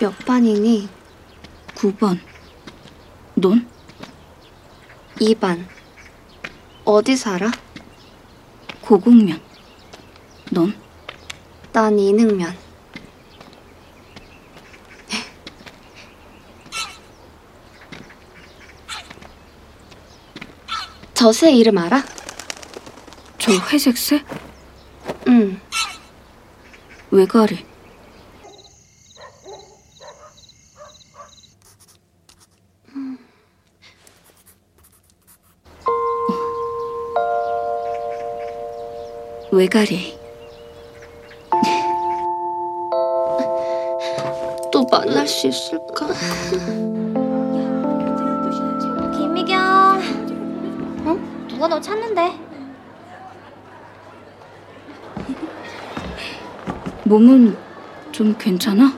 몇 반이니? 9반. 넌? 2반. 어디 살아? 고국면. 넌? 난 이능면. 저 새 이름 알아? 저 회색 새? 응. 왜가리? 왜가리? 또 만날 수 있을까? 김이경. 어? 누가 너 찾는데? 몸은 좀 괜찮아?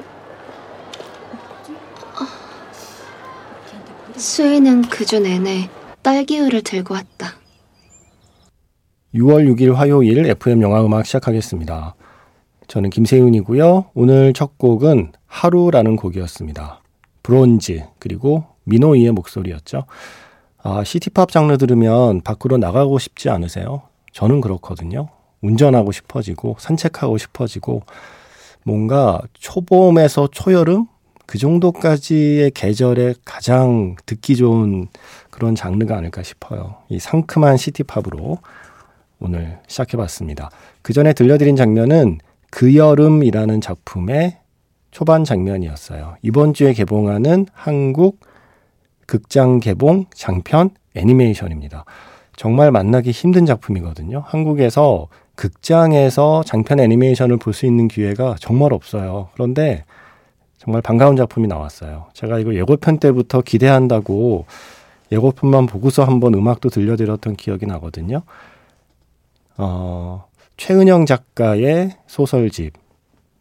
수희는 그 주 내내 딸기우를 들고 왔다. 6월 6일 화요일 FM영화음악 시작하겠습니다. 저는 김세윤이고요. 오늘 첫 곡은 하루라는 곡이었습니다. 브론즈 그리고 민호이의 목소리였죠. 아, 시티팝 장르 들으면 밖으로 나가고 싶지 않으세요? 저는 그렇거든요. 운전하고 싶어지고 산책하고 싶어지고 뭔가 초봄에서 초여름 그 정도까지의 계절에 가장 듣기 좋은 그런 장르가 아닐까 싶어요. 이 상큼한 시티팝으로 오늘 시작해봤습니다. 그 전에 들려드린 장면은 그 여름이라는 작품의 초반 장면이었어요. 이번 주에 개봉하는 한국 극장 개봉 장편 애니메이션입니다. 정말 만나기 힘든 작품이거든요. 한국에서 극장에서 장편 애니메이션을 볼 수 있는 기회가 정말 없어요. 그런데 정말 반가운 작품이 나왔어요. 제가 이거 예고편 때부터 기대한다고 예고편만 보고서 한번 음악도 들려드렸던 기억이 나거든요. 최은영 작가의 소설집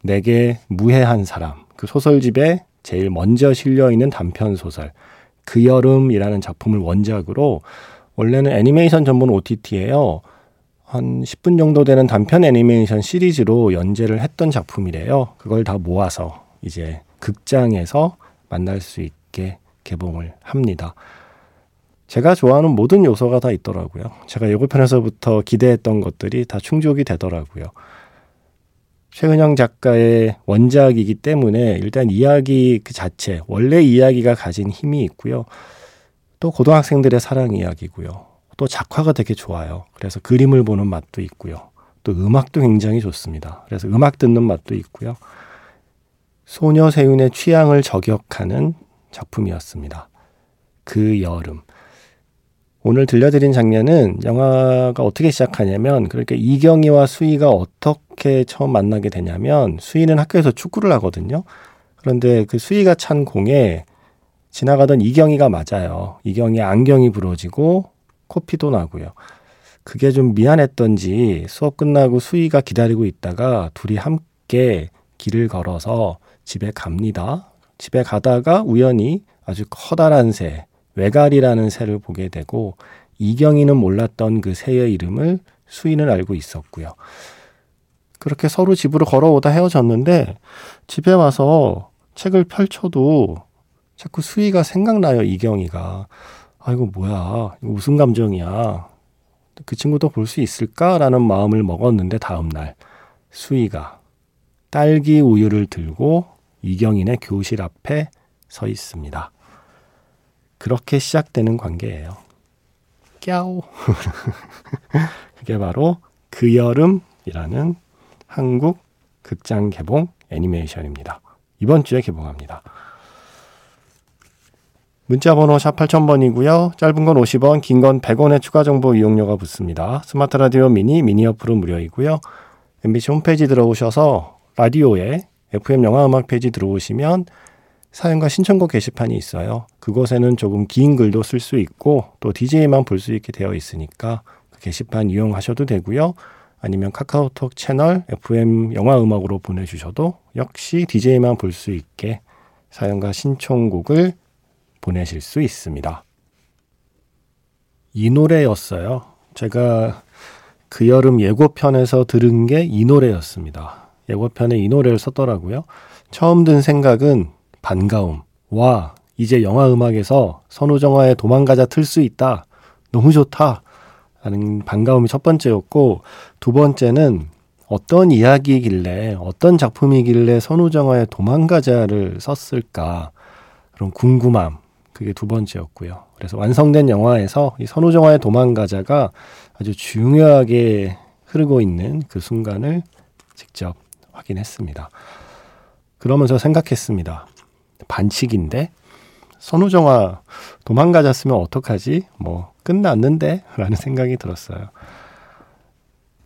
4개 무해한 사람, 그 소설집에 제일 먼저 실려있는 단편소설 그 여름이라는 작품을 원작으로, 원래는 애니메이션 전문 OTT예요. 한 10분 정도 되는 단편 애니메이션 시리즈로 연재를 했던 작품이래요. 그걸 다 모아서 이제 극장에서 만날 수 있게 개봉을 합니다. 제가 좋아하는 모든 요소가 다 있더라고요. 제가 예고편에서부터 기대했던 것들이 다 충족이 되더라고요. 최은영 작가의 원작이기 때문에 일단 이야기 그 자체, 원래 이야기가 가진 힘이 있고요. 또 고등학생들의 사랑 이야기고요. 또 작화가 되게 좋아요. 그래서 그림을 보는 맛도 있고요. 또 음악도 굉장히 좋습니다. 그래서 음악 듣는 맛도 있고요. 소녀 세윤의 취향을 저격하는 작품이었습니다. 그 여름. 오늘 들려드린 장면은 영화가 어떻게 시작하냐면, 그러니까 이경이와 수희가 어떻게 처음 만나게 되냐면, 수희는 학교에서 축구를 하거든요. 그런데 그 수희가 찬 공에 지나가던 이경이가 맞아요. 이경이의 안경이 부러지고 코피도 나고요. 그게 좀 미안했던지 수업 끝나고 수희가 기다리고 있다가 둘이 함께 길을 걸어서 집에 갑니다. 집에 가다가 우연히 아주 커다란 새, 왜가리라는 새를 보게 되고, 이경이는 몰랐던 그 새의 이름을 수희는 알고 있었고요. 그렇게 서로 집으로 걸어오다 헤어졌는데, 집에 와서 책을 펼쳐도 자꾸 수희가 생각나요, 이경이가. 아, 이거 뭐야. 이거 무슨 감정이야. 그 친구도 볼 수 있을까라는 마음을 먹었는데, 다음날 수희가 딸기 우유를 들고 이경이네 교실 앞에 서 있습니다. 그렇게 시작되는 관계예요. 꺄오. 그게 바로 그 여름이라는 한국 극장 개봉 애니메이션입니다. 이번 주에 개봉합니다. 문자번호 샵 8000번이고요. 짧은 건 50원, 긴 건 100원의 추가 정보 이용료가 붙습니다. 스마트 라디오 미니 어플은 무료이고요. MBC 홈페이지 들어오셔서 라디오에 FM 영화음악 페이지 들어오시면 사연과 신청곡 게시판이 있어요. 그곳에는 조금 긴 글도 쓸 수 있고 또 DJ만 볼 수 있게 되어 있으니까 그 게시판 이용하셔도 되고요. 아니면 카카오톡 채널 FM 영화음악으로 보내주셔도 역시 DJ만 볼 수 있게 사연과 신청곡을 보내실 수 있습니다. 이 노래였어요. 제가 그 여름 예고편에서 들은 게 이 노래였습니다. 예고편에 이 노래를 썼더라고요. 처음 든 생각은 반가움. 와, 이제 영화음악에서 선우정화의 도망가자 틀 수 있다. 너무 좋다. 라는 반가움이 첫 번째였고, 두 번째는 어떤 이야기이길래, 어떤 작품이길래 선우정화의 도망가자를 썼을까. 그런 궁금함. 그게 두 번째였고요. 그래서 완성된 영화에서 이 선우정화의 도망가자가 아주 중요하게 흐르고 있는 그 순간을 직접 확인했습니다. 그러면서 생각했습니다. 반칙인데? 선우정화 도망가자 쓰면 어떡하지? 뭐 끝났는데? 라는 생각이 들었어요.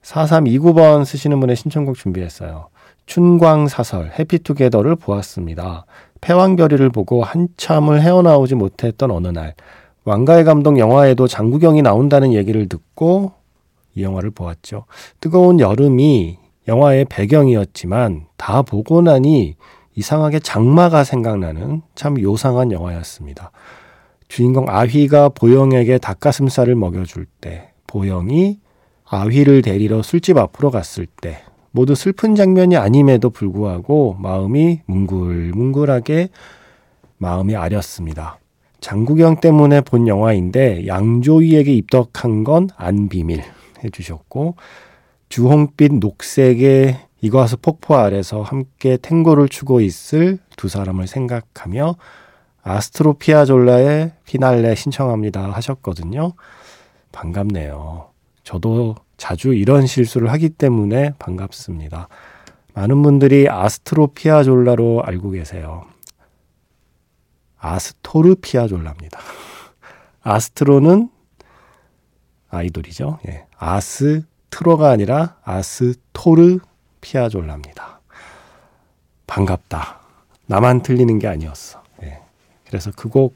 4329번 쓰시는 분의 신청곡 준비했어요. 춘광사설 해피투게더를 보았습니다. 패왕별이를 보고 한참을 헤어나오지 못했던 어느 날 왕가의 감독 영화에도 장국영이 나온다는 얘기를 듣고 이 영화를 보았죠. 뜨거운 여름이 영화의 배경이었지만 다 보고 나니 이상하게 장마가 생각나는 참 요상한 영화였습니다. 주인공 아휘가 보영에게 닭가슴살을 먹여줄 때, 보영이 아휘를 데리러 술집 앞으로 갔을 때 모두 슬픈 장면이 아님에도 불구하고 마음이 뭉글뭉글하게 마음이 아렸습니다. 장국영 때문에 본 영화인데 양조위에게 입덕한 건 안 비밀 해주셨고, 주홍빛 녹색의 이과수 폭포 아래서 함께 탱고를 추고 있을 두 사람을 생각하며 아스트로피아졸라의 피날레 신청합니다 하셨거든요. 반갑네요. 저도 자주 이런 실수를 하기 때문에 반갑습니다. 많은 분들이 아스트로피아졸라로 알고 계세요. 아스토르피아졸라입니다. 아스트로는 아이돌이죠. 예. 아스트로가 아니라 아스토르피아졸라입니다. 반갑다. 나만 틀리는 게 아니었어. 예. 그래서 그 곡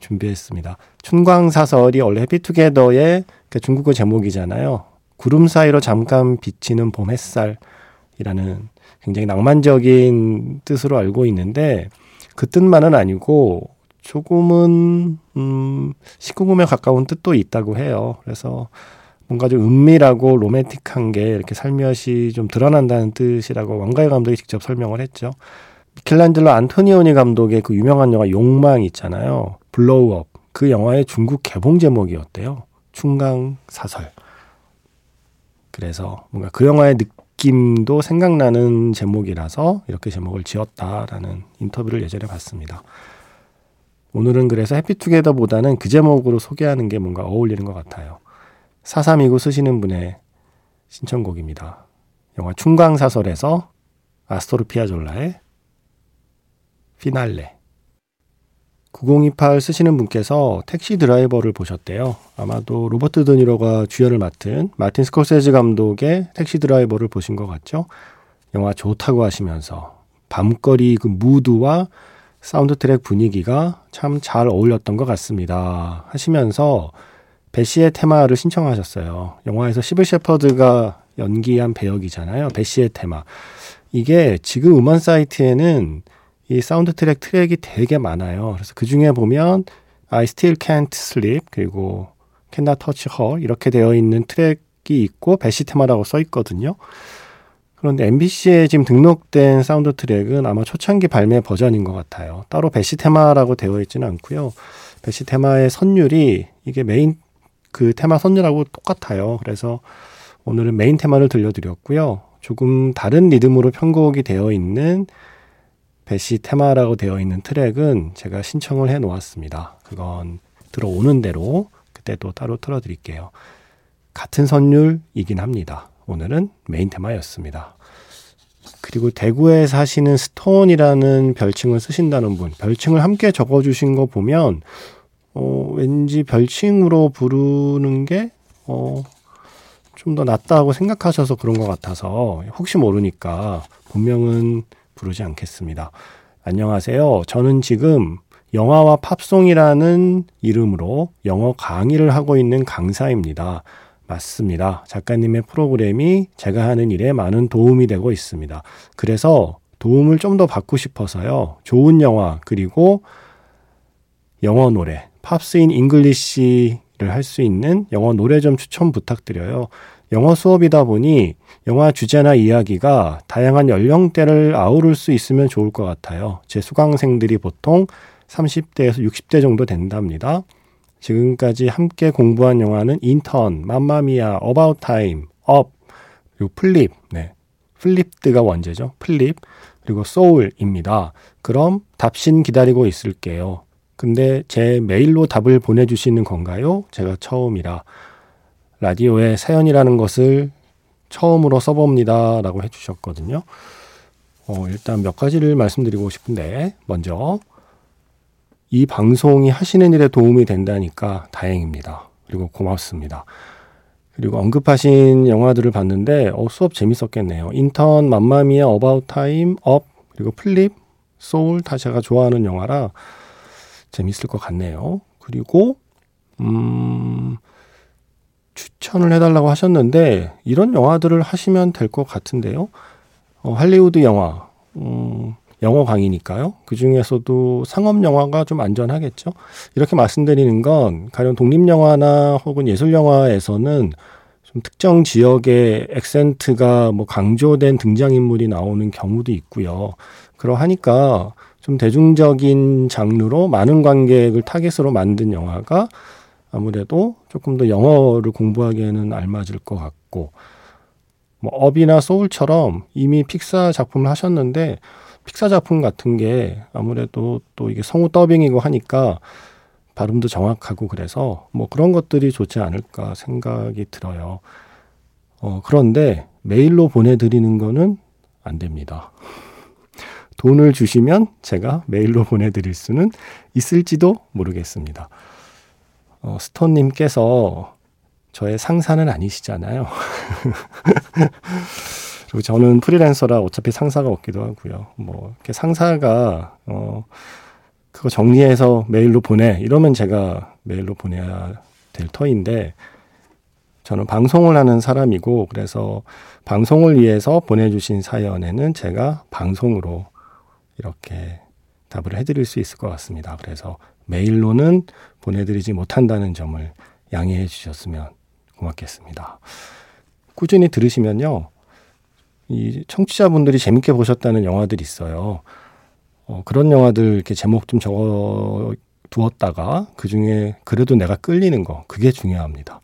준비했습니다. 춘광사설이 원래 해피투게더의 중국어 제목이잖아요. 구름 사이로 잠깐 비치는 봄 햇살이라는 굉장히 낭만적인 뜻으로 알고 있는데 그 뜻만은 아니고 조금은 19금에 가까운 뜻도 있다고 해요. 그래서 뭔가 좀 은밀하고 로맨틱한 게 이렇게 살며시 좀 드러난다는 뜻이라고 왕가의 감독이 직접 설명을 했죠. 미켈란젤로 안토니오니 감독의 그 유명한 영화 욕망 있잖아요. 블로우업. 그 영화의 중국 개봉 제목이었대요. 춘광사설. 그래서 뭔가 그 영화의 느낌도 생각나는 제목이라서 이렇게 제목을 지었다라는 인터뷰를 예전에 봤습니다. 오늘은 그래서 해피투게더보다는 그 제목으로 소개하는 게 뭔가 어울리는 것 같아요. 4329 쓰시는 분의 신청곡입니다. 영화 춘광사설에서 아스토르피아졸라의 피날레. 9028 쓰시는 분께서 택시 드라이버를 보셨대요. 아마도 로버트 드니로가 주연을 맡은 마틴 스콜세즈 감독의 택시 드라이버를 보신 것 같죠? 영화 좋다고 하시면서 밤거리 그 무드와 사운드 트랙 분위기가 참 잘 어울렸던 것 같습니다 하시면서 배시의 테마를 신청하셨어요. 영화에서 시블 셰퍼드가 연기한 배역이잖아요. 배시의 테마. 이게 지금 음원 사이트에는 이 사운드 트랙이 되게 많아요. 그래서 그 중에 보면 I Still Can't Sleep 그리고 Can Not Touch Her 이렇게 되어 있는 트랙이 있고 배시 테마라고 써 있거든요. 그런데 MBC에 지금 등록된 사운드 트랙은 아마 초창기 발매 버전인 것 같아요. 따로 배시 테마라고 되어 있지는 않고요. 배시 테마의 선율이 이게 메인 그 테마 선율하고 똑같아요. 그래서 오늘은 메인 테마를 들려드렸고요. 조금 다른 리듬으로 편곡이 되어 있는 배시 테마라고 되어 있는 트랙은 제가 신청을 해 놓았습니다. 그건 들어오는 대로 그때 또 따로 틀어드릴게요. 같은 선율이긴 합니다. 오늘은 메인 테마였습니다. 그리고 대구에 사시는 스톤이라는 별칭을 쓰신다는 분, 별칭을 함께 적어주신 거 보면 왠지 별칭으로 부르는 게 좀 더 낫다고 생각하셔서 그런 것 같아서 혹시 모르니까 본명은 부르지 않겠습니다. 안녕하세요. 저는 지금 영화와 팝송이라는 이름으로 영어 강의를 하고 있는 강사입니다. 맞습니다. 작가님의 프로그램이 제가 하는 일에 많은 도움이 되고 있습니다. 그래서 도움을 좀 더 받고 싶어서요. 좋은 영화 그리고 영어 노래, 팝스인 잉글리시를 할 수 있는 영어 노래 좀 추천 부탁드려요. 영어 수업이다 보니 영화 주제나 이야기가 다양한 연령대를 아우를 수 있으면 좋을 것 같아요. 제 수강생들이 보통 30대에서 60대 정도 된답니다. 지금까지 함께 공부한 영화는 인턴, 맘마미아, 어바웃 타임, 업, 그리고 플립, 네. 플립드가 원제죠. 플립, 그리고 소울입니다. 그럼 답신 기다리고 있을게요. 근데 제 메일로 답을 보내주시는 건가요? 제가 처음이라. 라디오에 사연이라는 것을 처음으로 써봅니다. 라고 해주셨거든요. 일단 몇 가지를 말씀드리고 싶은데, 먼저 이 방송이 하시는 일에 도움이 된다니까 다행입니다. 그리고 고맙습니다. 그리고 언급하신 영화들을 봤는데 수업 재밌었겠네요. 인턴, 맘마미아, 어바웃 타임, 업, 그리고 플립, 소울 다 제가 좋아하는 영화라 재밌을 것 같네요. 그리고 추천을 해달라고 하셨는데 이런 영화들을 하시면 될 것 같은데요. 할리우드 영화, 영어 강의니까요. 그중에서도 상업 영화가 좀 안전하겠죠. 이렇게 말씀드리는 건 가령 독립영화나 혹은 예술영화에서는 좀 특정 지역의 액센트가 뭐 강조된 등장인물이 나오는 경우도 있고요. 그러하니까 좀 대중적인 장르로 많은 관객을 타겟으로 만든 영화가 아무래도 조금 더 영어를 공부하기에는 알맞을 것 같고, 뭐 업이나 소울처럼 이미 픽사 작품을 하셨는데 픽사 작품 같은 게 아무래도 또 이게 성우 더빙이고 하니까 발음도 정확하고 그래서 뭐 그런 것들이 좋지 않을까 생각이 들어요. 그런데 메일로 보내드리는 거는 안 됩니다. 돈을 주시면 제가 메일로 보내드릴 수는 있을지도 모르겠습니다. 스톤님께서 저의 상사는 아니시잖아요. 그리고 저는 프리랜서라 어차피 상사가 없기도 하고요. 뭐 이렇게 상사가 그거 정리해서 메일로 보내 이러면 제가 메일로 보내야 될 터인데, 저는 방송을 하는 사람이고 그래서 방송을 위해서 보내주신 사연에는 제가 방송으로 이렇게 답을 해드릴 수 있을 것 같습니다. 그래서 메일로는 보내드리지 못한다는 점을 양해해 주셨으면 고맙겠습니다. 꾸준히 들으시면요, 이 청취자분들이 재밌게 보셨다는 영화들이 있어요. 그런 영화들 이렇게 제목 좀 적어두었다가 그중에 그래도 내가 끌리는 거, 그게 중요합니다.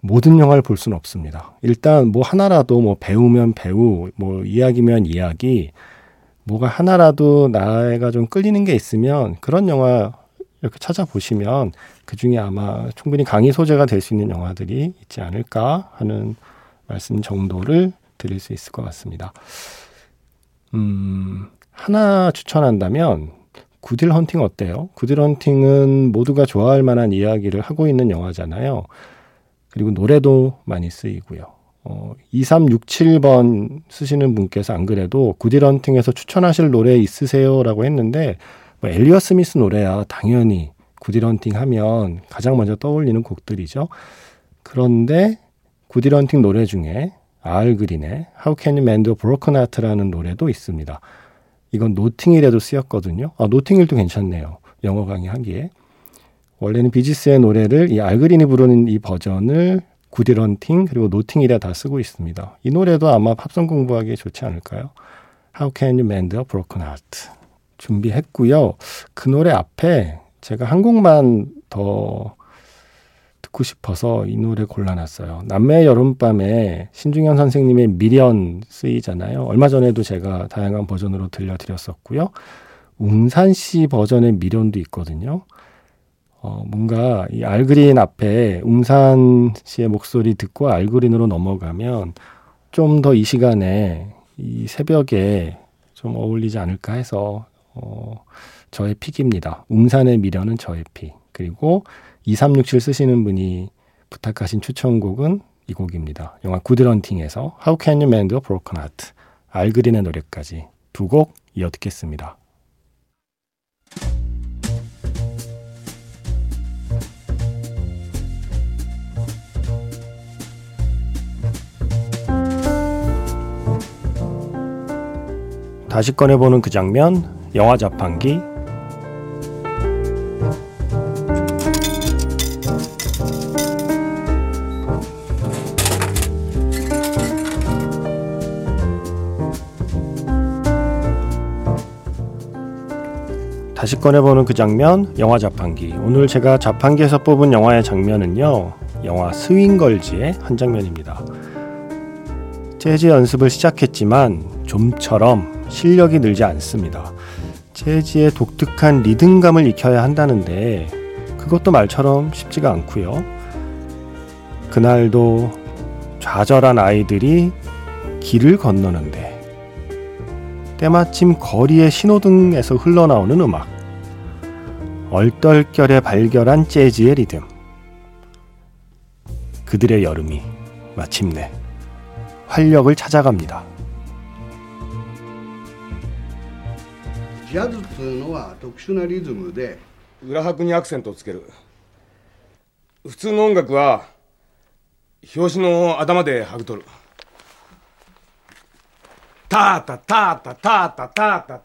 모든 영화를 볼 수는 없습니다. 일단 뭐 하나라도 뭐 배우면 배우, 뭐 이야기면 이야기, 뭐가 하나라도 나에가 좀 끌리는 게 있으면 그런 영화 이렇게 찾아보시면 그중에 아마 충분히 강의 소재가 될 수 있는 영화들이 있지 않을까 하는 말씀 정도를 드릴 수 있을 것 같습니다. 하나 추천한다면 굿윌 헌팅 어때요? 굿윌 헌팅은 모두가 좋아할 만한 이야기를 하고 있는 영화잖아요. 그리고 노래도 많이 쓰이고요. 2367번 쓰시는 분께서 안 그래도 굿윌 헌팅에서 추천하실 노래 있으세요? 라고 했는데 뭐 엘리엇 스미스 노래야 당연히 굿윌 헌팅 하면 가장 먼저 떠올리는 곡들이죠. 그런데 굿윌 헌팅 노래 중에 아을 그린의 How Can You Mend a Broken Heart라는 노래도 있습니다. 이건 노팅힐에도 쓰였거든요. 노팅힐도 괜찮네요. 영어 강의하기에. 원래는 비지스의 노래를 이 아을 그린이 부르는 이 버전을 굿윌 헌팅 그리고 노팅힐에 다 쓰고 있습니다. 이 노래도 아마 팝송 공부하기에 좋지 않을까요? How Can You Mend a Broken Heart 준비했고요. 그 노래 앞에 제가 한 곡만 더 듣고 싶어서 이 노래 골라놨어요. 남매의 여름밤에 신중현 선생님의 미련 쓰이잖아요. 얼마 전에도 제가 다양한 버전으로 들려드렸었고요. 웅산 씨 버전의 미련도 있거든요. 뭔가 이 알그린 앞에 웅산 씨의 목소리 듣고 알그린으로 넘어가면 좀 더 이 시간에 이 새벽에 좀 어울리지 않을까 해서 저의 픽입니다. 웅산의 미련은 저의 픽. 그리고 2367 쓰시는 분이 부탁하신 추천곡은 이 곡입니다. 영화 굿윌 헌팅에서 How Can You Mend a Broken Heart, 알그린의 노래까지 두 곡 이어 듣겠습니다. 다시 꺼내보는 그 장면, 영화 자판기. 다시 꺼내보는 그 장면, 영화 자판기. 오늘 제가 자판기에서 뽑은 영화의 장면은요, 영화 스윙걸즈의 한 장면입니다. 재즈 연습을 시작했지만 좀처럼 실력이 늘지 않습니다. 재즈의 독특한 리듬감을 익혀야 한다는데 그것도 말처럼 쉽지가 않고요. 그날도 좌절한 아이들이 길을 건너는데 때마침 거리의 신호등에서 흘러나오는 음악, 얼떨결에 발견한 재즈의 리듬, 그들의 여름이 마침내 활력을 찾아갑니다. 재즈というのは特殊なリズムで 裏拍にアクセントをつける普通の音楽は表紙の頭で拍くとるタタタタタタ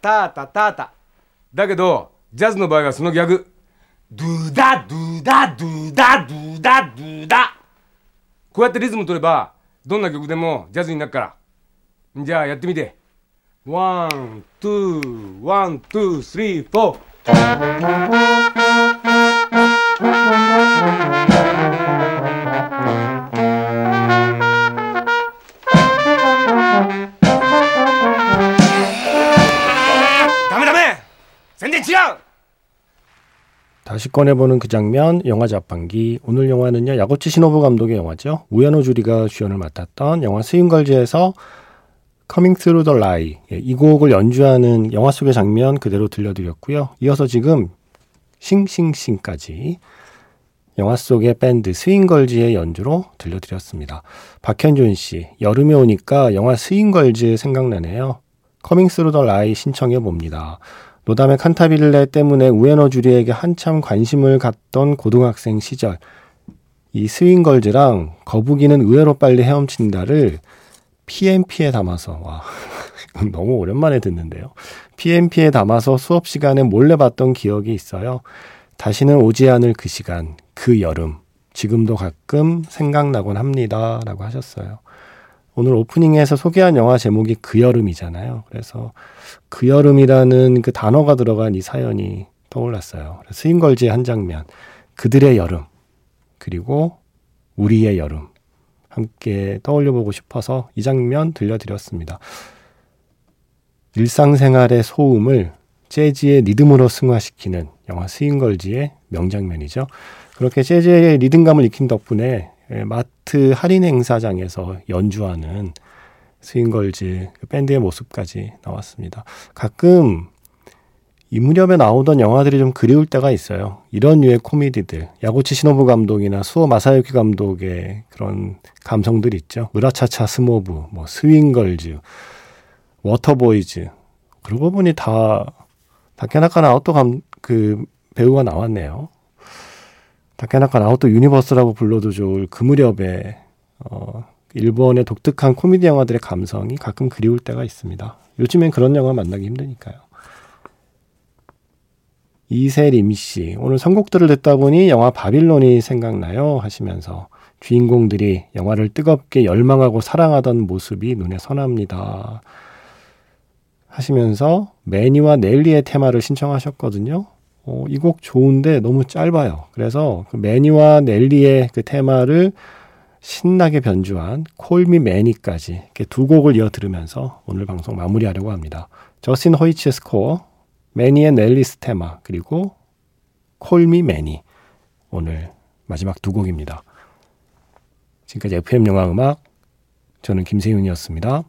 タタタだけどジャズの場合はその逆ドゥダドゥダドゥダドゥダこうやってリズム取れば どんな曲でもジャズになるからじゃあやってみて 1, 2, 1, 2, 3, 4 ダメダメ全然違う 다시 꺼내보는 그 장면, 영화 자판기. 오늘 영화는요, 야구치 신오부 감독의 영화죠. 우에노 주리가 주연을 맡았던 영화 스윙걸즈에서 Coming Through the Lie, 이 곡을 연주하는 영화 속의 장면 그대로 들려드렸고요. 이어서 지금 싱싱싱까지 영화 속의 밴드 스윙걸즈의 연주로 들려드렸습니다. 박현준 씨, 여름에 오니까 영화 스윙걸즈 생각나네요. Coming Through the Lie 신청해 봅니다. 노담의 칸타빌레 때문에 우에노 주리에게 한참 관심을 갖던 고등학생 시절, 이 스윙걸즈랑 거북이는 의외로 빨리 헤엄친다를 PMP에 담아서, 와 너무 오랜만에 듣는데요, PMP에 담아서 수업 시간에 몰래 봤던 기억이 있어요. 다시는 오지 않을 그 시간, 그 여름, 지금도 가끔 생각나곤 합니다 라고 하셨어요. 오늘 오프닝에서 소개한 영화 제목이 그 여름이잖아요. 그래서 그 여름이라는 그 단어가 들어간 이 사연이 떠올랐어요. 스윙걸즈의 한 장면, 그들의 여름, 그리고 우리의 여름 함께 떠올려보고 싶어서 이 장면 들려드렸습니다. 일상생활의 소음을 재즈의 리듬으로 승화시키는 영화 스윙걸즈의 명장면이죠. 그렇게 재즈의 리듬감을 익힌 덕분에 마트 할인 행사장에서 연주하는 스윙걸즈 밴드의 모습까지 나왔습니다. 가끔 이 무렵에 나오던 영화들이 좀 그리울 때가 있어요. 이런 류의 코미디들, 야구치 신오부 감독이나 수호 마사유키 감독의 그런 감성들 있죠. 으라차차 스모브, 뭐 스윙걸즈, 워터보이즈, 그러고 보니 다 다케나카 나오토 그 배우가 나왔네요. 다케나카 나오토 유니버스라고 불러도 좋을 그 무렵에 일본의 독특한 코미디 영화들의 감성이 가끔 그리울 때가 있습니다. 요즘엔 그런 영화 만나기 힘드니까요. 이세림씨, 오늘 선곡들을 듣다 보니 영화 바빌론이 생각나요 하시면서 주인공들이 영화를 뜨겁게 열망하고 사랑하던 모습이 눈에 선합니다 하시면서 매니와 넬리의 테마를 신청하셨거든요. 이 곡 좋은데 너무 짧아요. 그래서 그 매니와 넬리의 그 테마를 신나게 변주한 콜미 매니까지 이렇게 두 곡을 이어 들으면서 오늘 방송 마무리하려고 합니다. 저스틴 허이츠의 스코어, 매니의 넬리스 테마, 그리고 콜미 매니, 오늘 마지막 두 곡입니다. 지금까지 FM영화음악, 저는 김세윤이었습니다.